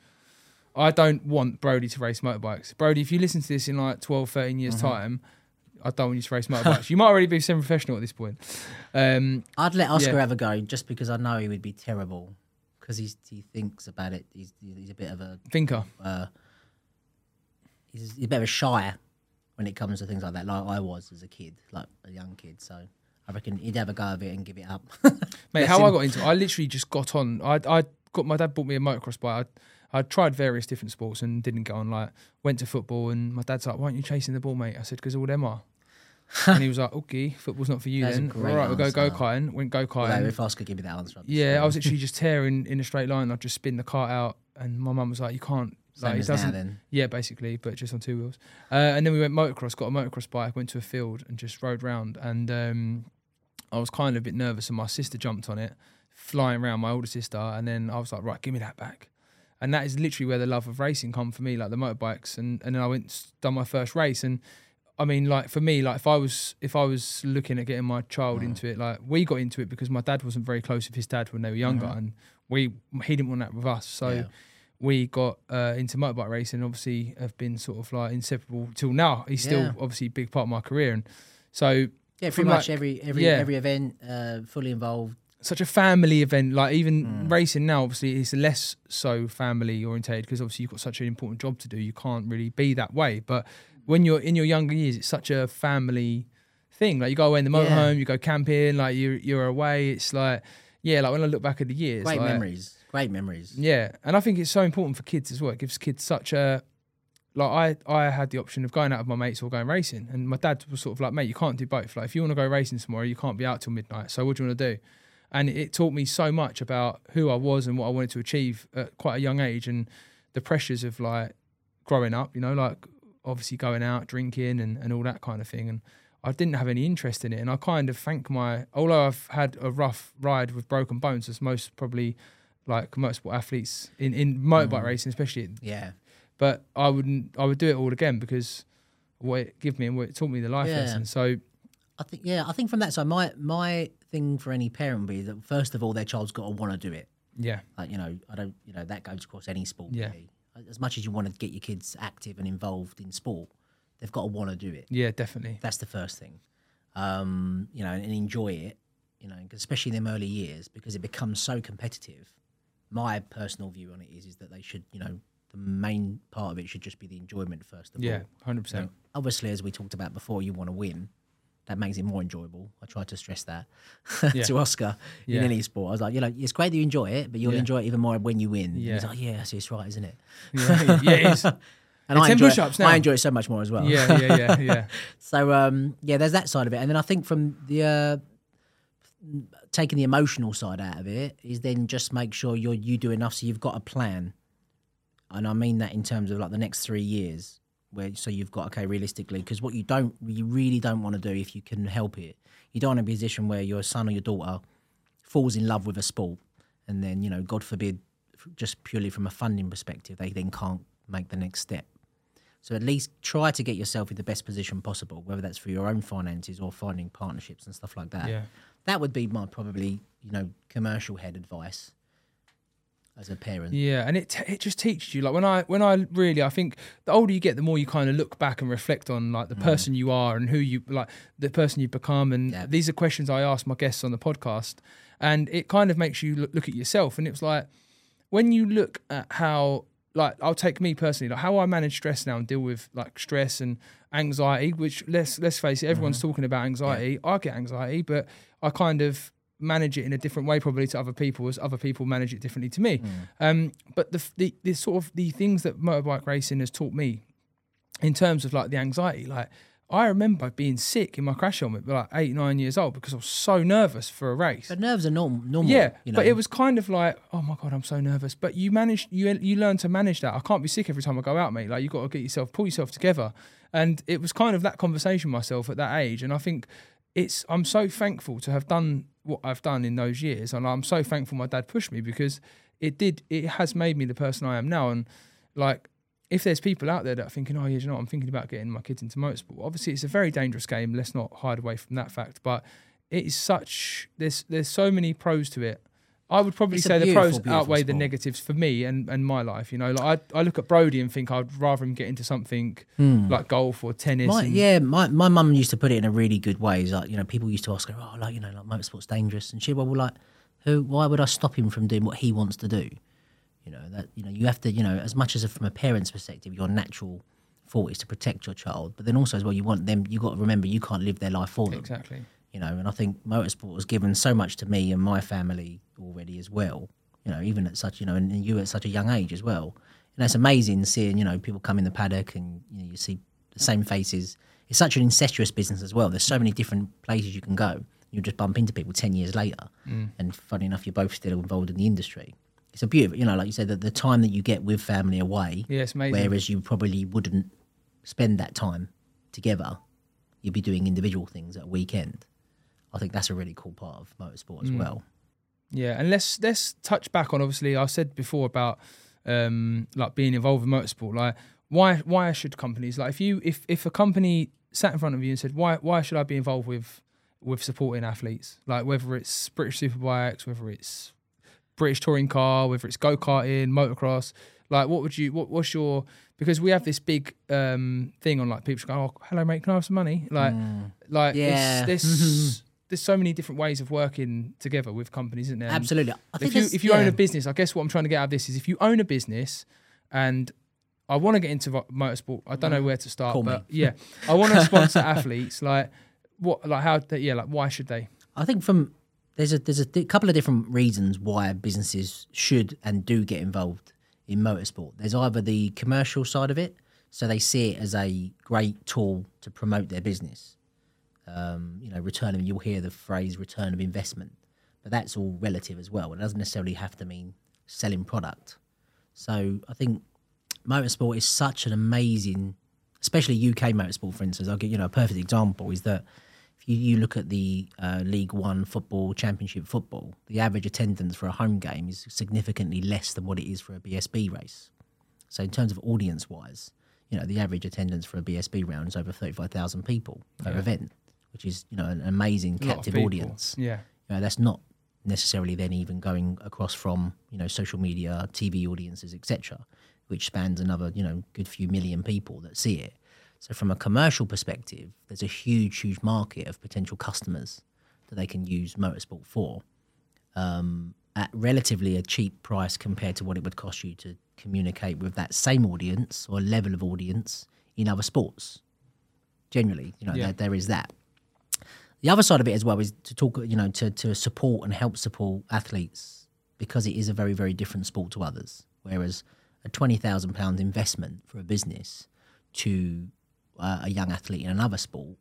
I don't want Brody to race motorbikes. Brody, if you listen to this in, like, twelve, thirteen years' mm-hmm. time... I don't want you to race motorbikes. You might already be semi-professional at this point. Um, I'd let Oscar yeah. have a go, just because I know he would be terrible, because he thinks about it. He's, he's a bit of a... thinker. Uh, he's, he's a bit of a shyer when it comes to things like that, like I was as a kid, like a young kid. So I reckon he'd have a go of it and give it up. Mate, how him. I got into it, I literally just got on. I I got My dad bought me a motocross bike. I, I tried various different sports and didn't go on, like, went to football, and my dad's like, why aren't you chasing the ball, mate? I said, because all them are. And he was like, okay, football's not for you then. All right, we'll go go-karting. Went go-karting. Well, if Oscar could give me that answer. Yeah, sure. I was actually just tearing in a straight line. I'd just spin the cart out, and my mum was like, you can't. Same like, as it doesn't, now then. Yeah, basically, but just on two wheels. Uh, and then we went motocross, got a motocross bike, went to a field and just rode round. And um, I was kind of a bit nervous, and my sister jumped on it, flying around, my older sister. And then I was like, right, give me that back. And that is literally where the love of racing come for me, like the motorbikes. And, and then I went done my first race. And I mean, like, for me, like if I was if I was looking at getting my child mm. into it, like we got into it because my dad wasn't very close with his dad when they were younger, mm-hmm. and we he didn't want that with us. So yeah. we got uh, into motorbike racing, obviously have been sort of like inseparable till now. He's yeah. still obviously a big part of my career. And so yeah, pretty much like, every every yeah. every event, uh, fully involved. Such a family event, like even mm. racing now, obviously it's less so family orientated because obviously you've got such an important job to do. You can't really be that way. But when you're in your younger years, it's such a family thing. Like you go away in the motorhome, yeah. you go camping, like you're, you're away. It's like, yeah, like when I look back at the years. Great like, memories. Great memories. Yeah. And I think it's so important for kids as well. It gives kids such a, like I, I had the option of going out with my mates or going racing. And my dad was sort of like, mate, you can't do both. Like if you want to go racing tomorrow, you can't be out till midnight. So what do you want to do? And it taught me so much about who I was and what I wanted to achieve at quite a young age and the pressures of like growing up, you know, like obviously going out, drinking and, and all that kind of thing. And I didn't have any interest in it. And I kind of thank my, although I've had a rough ride with broken bones, as most probably like motorsport athletes in, in motorbike mm. racing, especially. Yeah. But I wouldn't, I would do it all again because what it gave me and what it taught me the life yeah. lesson. So I think, yeah, I think from that side, my, my, thing for any parent would be that first of all their child's got to want to do it. Yeah, like you know, I don't, you know, that goes across any sport. Yeah, really. As much as you want to get your kids active and involved in sport, they've got to want to do it. Yeah, definitely. That's the first thing, um, you know, and, and enjoy it. You know, especially in them early years because it becomes so competitive. My personal view on it is, is that they should, you know, the main part of it should just be the enjoyment first of yeah, all. Yeah, hundred percent. Obviously, as we talked about before, you want to win. That makes it more enjoyable. I tried to stress that yeah. to Oscar yeah. in any sport. I was like, you know, it's great that you enjoy it, but you'll yeah. enjoy it even more when you win. Yeah. He's like, yeah, so it's right, isn't it? Yeah, yeah it is. And I enjoy, it, I enjoy it so much more as well. Yeah, yeah, yeah, yeah. So, um, yeah, there's that side of it. And then I think from the uh, taking the emotional side out of it is then just make sure you're, you do enough so you've got a plan. And I mean that in terms of like the next three years. Where so you've got, okay, realistically, because what you don't, you really don't want to do if you can help it. You don't want to be in a position where your son or your daughter falls in love with a sport and then, you know, God forbid, just purely from a funding perspective, they then can't make the next step. So at least try to get yourself in the best position possible, whether that's for your own finances or finding partnerships and stuff like that. Yeah. That would be my probably, you know, commercial head advice. As a parent, yeah, and it t- it just teaches you like when I when I really I think the older you get, the more you kind of look back and reflect on like the mm. person you are and who you like the person you've become, and yeah. these are questions I ask my guests on the podcast, and it kind of makes you look, look at yourself, and it was like when you look at how like I'll take me personally like how I manage stress now and deal with like stress and anxiety, which let's let's face it, everyone's mm-hmm. talking about anxiety. Yeah. I get anxiety, but I kind of manage it in a different way probably to other people as other people manage it differently to me. Mm. Um, but the, the the sort of the things that motorbike racing has taught me in terms of like the anxiety, like I remember being sick in my crash helmet but like eight, nine years old because I was so nervous for a race. But nerves are norm- normal. Yeah, you know? But it was kind of like, oh my God, I'm so nervous. But you manage, you you learn to manage that. I can't be sick every time I go out, mate. Like you've got to get yourself, pull yourself together. And it was kind of that conversation myself at that age. And I think it's, I'm so thankful to have done what I've done in those years, and I'm so thankful my dad pushed me because it did it has made me the person I am now. And like if there's people out there that are thinking, oh yeah, you know what? I'm thinking about getting my kids into motorsport, obviously it's a very dangerous game, let's not hide away from that fact, but it is such there's there's so many pros to it. I would probably it's say the pros outweigh sport. The negatives for me and, and my life. You know, like I I look at Brody and think I'd rather him get into something mm. like golf or tennis. My, and yeah, my my mum used to put it in a really good way. It's like, you know, people used to ask her, oh, like, you know, like motorsport's dangerous, and she well, well, like, who? Why would I stop him from doing what he wants to do? You know that you know you have to you know as much as a, from a parent's perspective, your natural thought is to protect your child, but then also as well you want them. You got to remember you can't live their life for them. Exactly. You know, and I think motorsport has given so much to me and my family already as well. You know, even at such, you know, and you at such a young age as well. And that's amazing seeing, you know, people come in the paddock and you know, you see the same faces. It's such an incestuous business as well. There's so many different places you can go. You just bump into people ten years later. Mm. And funny enough, you're both still involved in the industry. It's a beautiful, you know, like you said, the, the time that you get with family away. Yeah, it's amazing. Whereas you probably wouldn't spend that time together. You'd be doing individual things at a weekend. I think that's a really cool part of motorsport as mm. well. Yeah, and let's let's touch back on, obviously, I said before about um, like being involved in motorsport. Like, why why should companies, like if you if, if a company sat in front of you and said, why why should I be involved with with supporting athletes? Like whether it's British Superbikes, whether it's British touring car, whether it's go-karting, motocross, Like, what would you, what, what's your, because we have this big um, thing on like people go, oh, hello mate, can I have some money? Like, mm. like yeah. it's, there's, there's so many different ways of working together with companies, isn't there? And absolutely. I think if you, if you yeah. own a business, I guess what I'm trying to get out of this is if you own a business and I want to get into motorsport, I don't know where to start, Call but me. yeah, I want to sponsor athletes. Like, what, like how, they, yeah, like why should they? I think from, There's a there's a th- couple of different reasons why businesses should and do get involved in motorsport. There's either the commercial side of it, so they see it as a great tool to promote their business. Um, you know, return of, you'll hear the phrase return of investment, but that's all relative as well. It doesn't necessarily have to mean selling product. So I think motorsport is such an amazing, especially U K motorsport, for instance. I'll give you know a perfect example is that. If you, you look at the uh, League One football, Championship football, the average attendance for a home game is significantly less than what it is for a B S B race. So in terms of audience-wise, you know, the average attendance for a B S B round is over thirty-five thousand people per yeah. event, which is, you know, an amazing captive audience. Yeah, you know, that's not necessarily then even going across from, you know, social media, T V audiences, et cetera, which spans another, you know, good few million people that see it. So from a commercial perspective, there's a huge, huge market of potential customers that they can use motorsport for um, at relatively a cheap price compared to what it would cost you to communicate with that same audience or level of audience in other sports. Generally, you know, yeah. there, there is that. The other side of it as well is to talk, you know, to, to support and help support athletes because it is a very, very different sport to others. Whereas a twenty thousand pounds investment for a business to Uh, a young athlete in another sport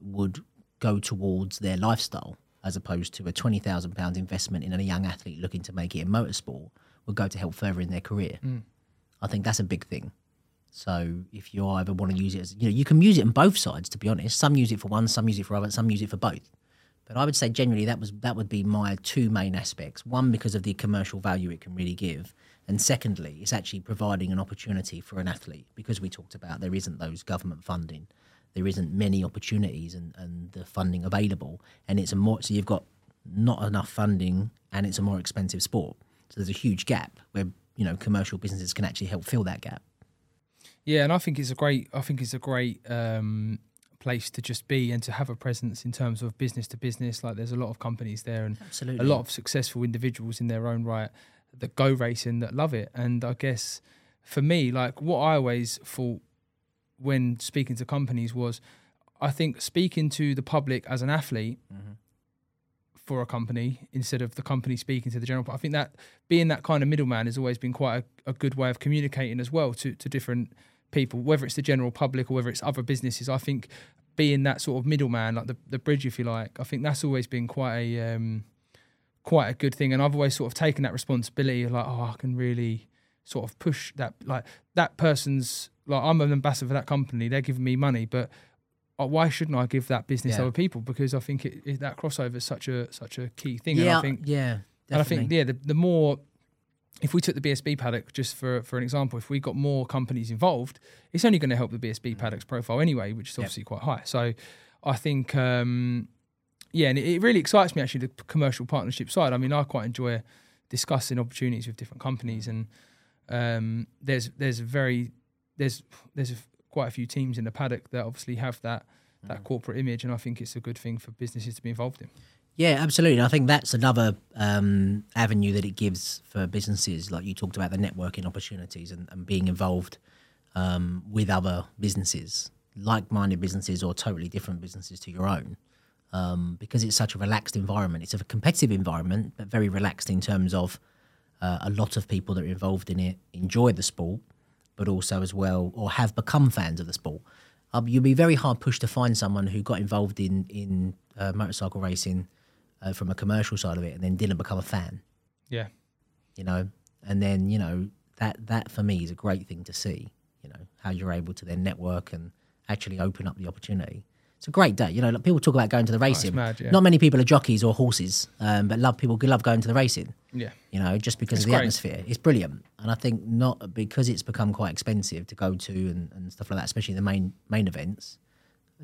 would go towards their lifestyle as opposed to a twenty thousand pounds investment in a young athlete looking to make it in motorsport would go to help further in their career. Mm. I think that's a big thing. So if you either want to use it as, you know, you can use it on both sides, to be honest. Some use it for one, some use it for other, some use it for both. But I would say generally that was that would be my two main aspects. One, because of the commercial value it can really give. And secondly, it's actually providing an opportunity for an athlete because we talked about there isn't those government funding. There isn't many opportunities and, and the funding available. And it's a more, so you've got not enough funding and it's a more expensive sport. So there's a huge gap where, you know, commercial businesses can actually help fill that gap. Yeah. And I think it's a great, I think it's a great, um, place to just be and to have a presence in terms of business to business. Like there's a lot of companies there and Absolutely. a lot of successful individuals in their own right that go racing that love it. And I guess for me, like what I always thought when speaking to companies was, I think speaking to the public as an athlete mm-hmm. for a company instead of the company speaking to the general public, I think that being that kind of middleman has always been quite a, a good way of communicating as well to, to different people, whether it's the general public or whether it's other businesses. I think being that sort of middleman, like the, the bridge, if you like, I think that's always been quite a um, quite a good thing. And I've always sort of taken that responsibility of like, oh, I can really sort of push that, like that person's, like I'm an ambassador for that company, they're giving me money, but uh, why shouldn't I give that business yeah. to other people? Because I think it, it, that crossover is such a, such a key thing. Yeah, and I think, yeah, definitely. And I think, yeah, the, the more... If we took the B S B paddock, just for, for an example, if we got more companies involved, it's only going to help the B S B paddock's profile anyway, which is obviously yep. quite high. So I think, um, yeah, and it, it really excites me actually, the commercial partnership side. I mean, I quite enjoy discussing opportunities with different companies and um, there's there's very, there's there's a, quite a few teams in the paddock that obviously have that, mm. that corporate image, and I think it's a good thing for businesses to be involved in. Yeah, absolutely. And I think that's another um, avenue that it gives for businesses. Like you talked about the networking opportunities and, and being involved um, with other businesses, like-minded businesses or totally different businesses to your own, um, because it's such a relaxed environment. It's a competitive environment, but very relaxed in terms of uh, a lot of people that are involved in it enjoy the sport, but also as well, or have become fans of the sport. Um, you'd be very hard pushed to find someone who got involved in, in uh, motorcycle racing Uh, from a commercial side of it and then didn't become a fan. Yeah. You know, and then, you know, that, that for me is a great thing to see, you know, how you're able to then network and actually open up the opportunity. It's a great day. You know, like people talk about going to the racing. Oh, it's mad, yeah. Not many people are jockeys or horses, um, but love people love going to the racing. Yeah. You know, just because it's of the great. atmosphere. It's brilliant. And I think not because it's become quite expensive to go to and, and stuff like that, especially the main main events.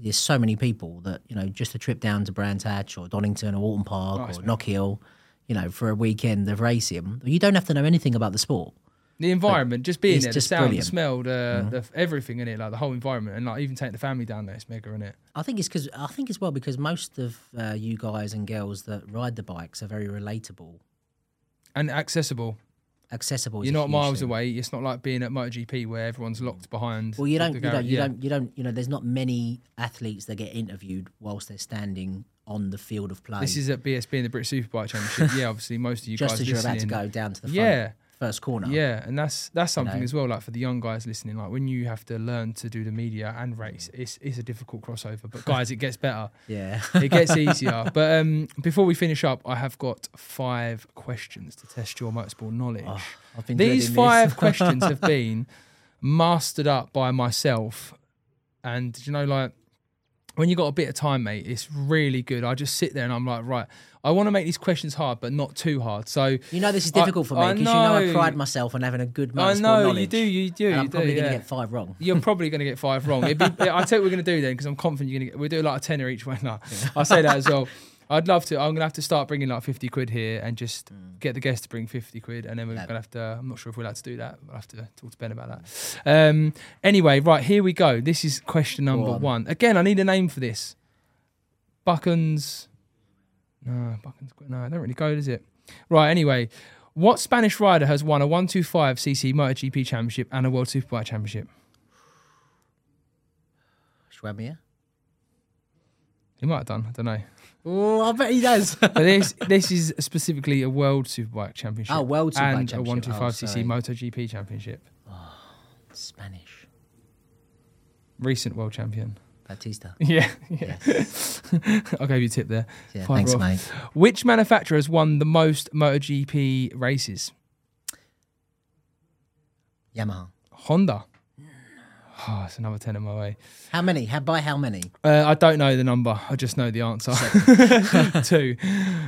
There's so many people that, you know, just a trip down to Brands Hatch or Donington or Walton Park nice, or man. Knockhill, you know, for a weekend of racing, you don't have to know anything about the sport. The environment, like, just being there, the sound, brilliant. the smell, the, yeah. the everything in it, like the whole environment, and like even take the family down there, it's mega, isn't it? I think it's because I think as well because most of uh, you guys and girls that ride the bikes are very relatable and accessible. Accessible. You're not miles thing. away. It's not like being at MotoGP where everyone's locked behind. Well, you don't, you don't, you yeah. don't, you don't, you know. There's not many athletes that get interviewed whilst they're standing on the field of play. This is at B S B in the British Superbike Championship. yeah, obviously most of you just guys just as you're listening. about to go down to the front, yeah. first corner. Yeah, and that's that's something you know. as well. Like for the young guys listening, like when you have to learn to do the media and race, it's it's a difficult crossover. But guys, it gets better. Yeah, it gets easier. But um, before we finish up, I have got five questions to test your motorsport knowledge. Oh, I've been These five questions have been mastered up by myself, and you know, like. When you got a bit of time, mate, it's really good. I just sit there and I'm like, right, I want to make these questions hard, but not too hard. So you know, this is difficult I, for me because you know I pride myself on having a good motorsport knowledge. I know knowledge, you do, you do. And I'm you probably yeah. going to get five wrong. You're probably going to get five wrong. It'd be, I tell you what we're going to do then, because I'm confident you're going to get. We'll do like a tenner each one. No, yeah. I say that as well. I'd love to. I'm going to have to start bringing like fifty quid here and just mm. get the guests to bring fifty quid. And then we're no. going to have to, I'm not sure if we're allowed to do that. I'll have to talk to Ben about that. Um, anyway, right, here we go. This is question number one. one. Again, I need a name for this. Buchan's. No, Buchan's. No, it don't really go, does it? Right, anyway. What Spanish rider has won a one twenty-five c c MotoGP Championship and a World Superbike Championship? Schwamier? He might have done. I don't know. Oh, I bet he does. But this this is specifically a World Superbike Championship. Oh, World Superbike and Championship. And a one twenty-five c c oh, MotoGP Championship. Oh, Spanish. Recent world champion. Batista. Yeah. yeah. Yes. I'll give you a tip there. Yeah, Five thanks, off. mate. Which manufacturer has won the most MotoGP races? Yamaha. Honda. Oh, it's another ten in my way. How many? How, by how many? Uh, I don't know the number. I just know the answer. Two.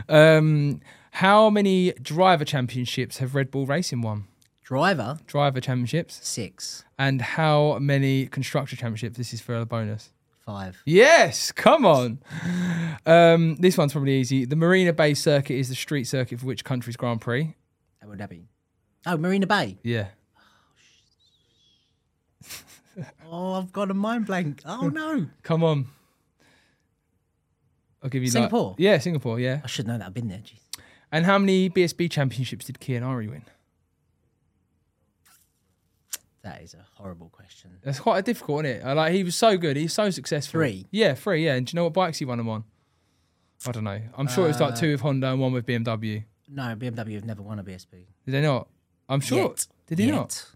Um, how many driver championships have Red Bull Racing won? Driver? Driver championships. Six. And how many constructor championships? This is for a bonus. Five. Yes, come on. Um, this one's probably easy. The Marina Bay circuit is the street circuit for which country's Grand Prix? Abu Dhabi. Oh, Marina Bay? Yeah. Oh, I've got a mind blank. Oh, no. Come on. I'll give you Singapore? That. Yeah, Singapore, yeah. I should know that. I've been there. Jeez. And how many B S B championships did Kianari win? That is a horrible question. That's quite a difficult, isn't it? Like, he was so good. He's so successful. Three? Yeah, three, yeah. And do you know what bikes he won them on? I don't know. I'm sure uh, it was like two with Honda and one with B M W. No, B M W have never won a B S B. Did they not? I'm sure. Yet. Did he Yet. not?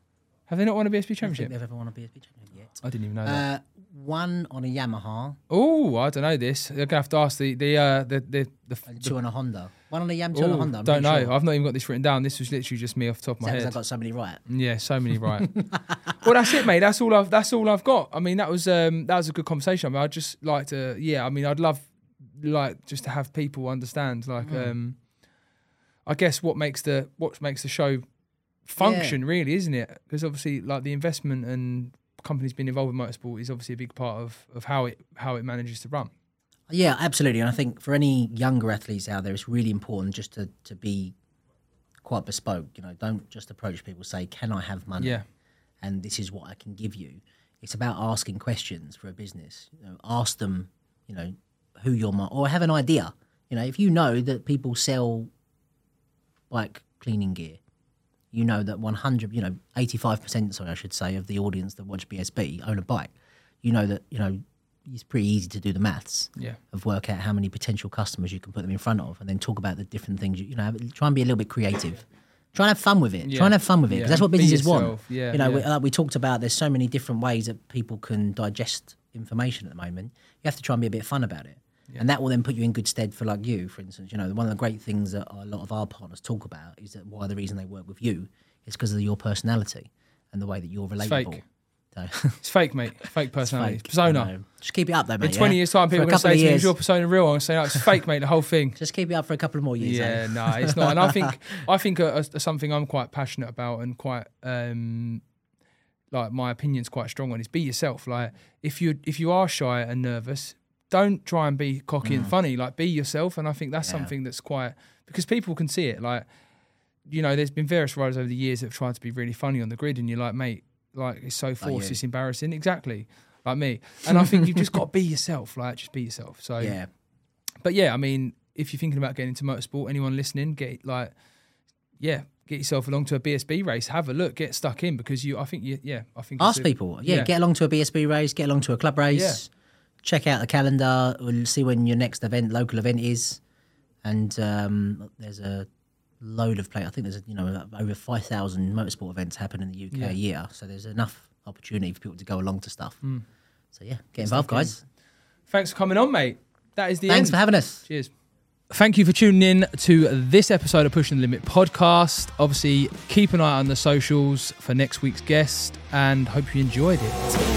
Have they not won a B S B championship? I don't think they've ever won a B S B championship yet. I didn't even know that. Uh, one on a Yamaha. Oh, I don't know this. I'm going to have to ask the... the, uh, the, the, the, the two on a Honda. One on a Yam, two Ooh, on a Honda. I don't know. Sure. I've not even got this written down. This was literally just me off the top of my head. I've got so many right. Yeah, so many right. Well, that's it, mate. That's all I've That's all I've got. I mean, that was um, that was a good conversation. I mean, I'd just like to... Yeah, I mean, I'd love like just to have people understand, like, mm. um, I guess what makes the what makes the show... function yeah. really, isn't it? Because obviously, like, the investment and companies being involved in motorsport is obviously a big part of of how it how it manages to run. Yeah, absolutely. And I think for any younger athletes out there, it's really important just to to be quite bespoke. You know, don't just approach people say, "Can I have money?" Yeah. And this is what I can give you. It's about asking questions for a business. You know, ask them, you know, who your mar- or have an idea. You know, if you know that people sell like cleaning gear. You know that one hundred, you know, eighty-five percent, sorry, I should say, of the audience that watch B S B own a bike. You know that, you know, it's pretty easy to do the maths yeah. of work out how many potential customers you can put them in front of and then talk about the different things, you, you know, try and be a little bit creative. Try and have fun with it. Yeah. Try and have fun with it because yeah. that's what businesses want. Yeah, you know, yeah. we, like we talked about, there's so many different ways that people can digest information at the moment. You have to try and be a bit fun about it. Yeah. And that will then put you in good stead for, like, you, for instance. You know, one of the great things that a lot of our partners talk about is that why the reason they work with you is because of your personality and the way that you're relatable. It's fake. So. It's fake, mate. Fake personality. Fake. Persona. Just keep it up, though, mate. In twenty yeah? years' time, people are going to say to me, is your persona real? I'm going to say, no, it's fake, mate, the whole thing. Just keep it up for a couple of more years. Yeah, no, nah, it's not. And I think I think uh, uh, something I'm quite passionate about and quite... Um, like, my opinion's quite strong on is be yourself. Like, if you if you are shy and nervous... Don't try and be cocky mm. and funny. Like, be yourself. And I think that's yeah. something that's quite... Because people can see it. Like, you know, there's been various riders over the years that have tried to be really funny on the grid, and you're like, mate, like, it's so forced, like it's embarrassing. Exactly. Like me. And I think you've just got to be yourself. Like, just be yourself. So, yeah. But yeah, I mean, if you're thinking about getting into motorsport, anyone listening, get like, yeah, get yourself along to a B S B race, have a look, get stuck in, because you, I think, you, yeah, I think. Ask people. Yeah, yeah, get along to a B S B race, get along to a club race, yeah. Check out the calendar, we'll see when your next event, local event is. And um, there's a load of play. I think there's, you know, over five thousand motorsport events happen in the U K yeah. a year. So there's enough opportunity for people to go along to stuff. Mm. So yeah, get involved, guys. Thanks for coming on, mate. That is the Thanks end. Thanks for having us. Cheers. Thank you for tuning in to this episode of Pushing the Limit podcast. Obviously, keep an eye on the socials for next week's guest, and hope you enjoyed it.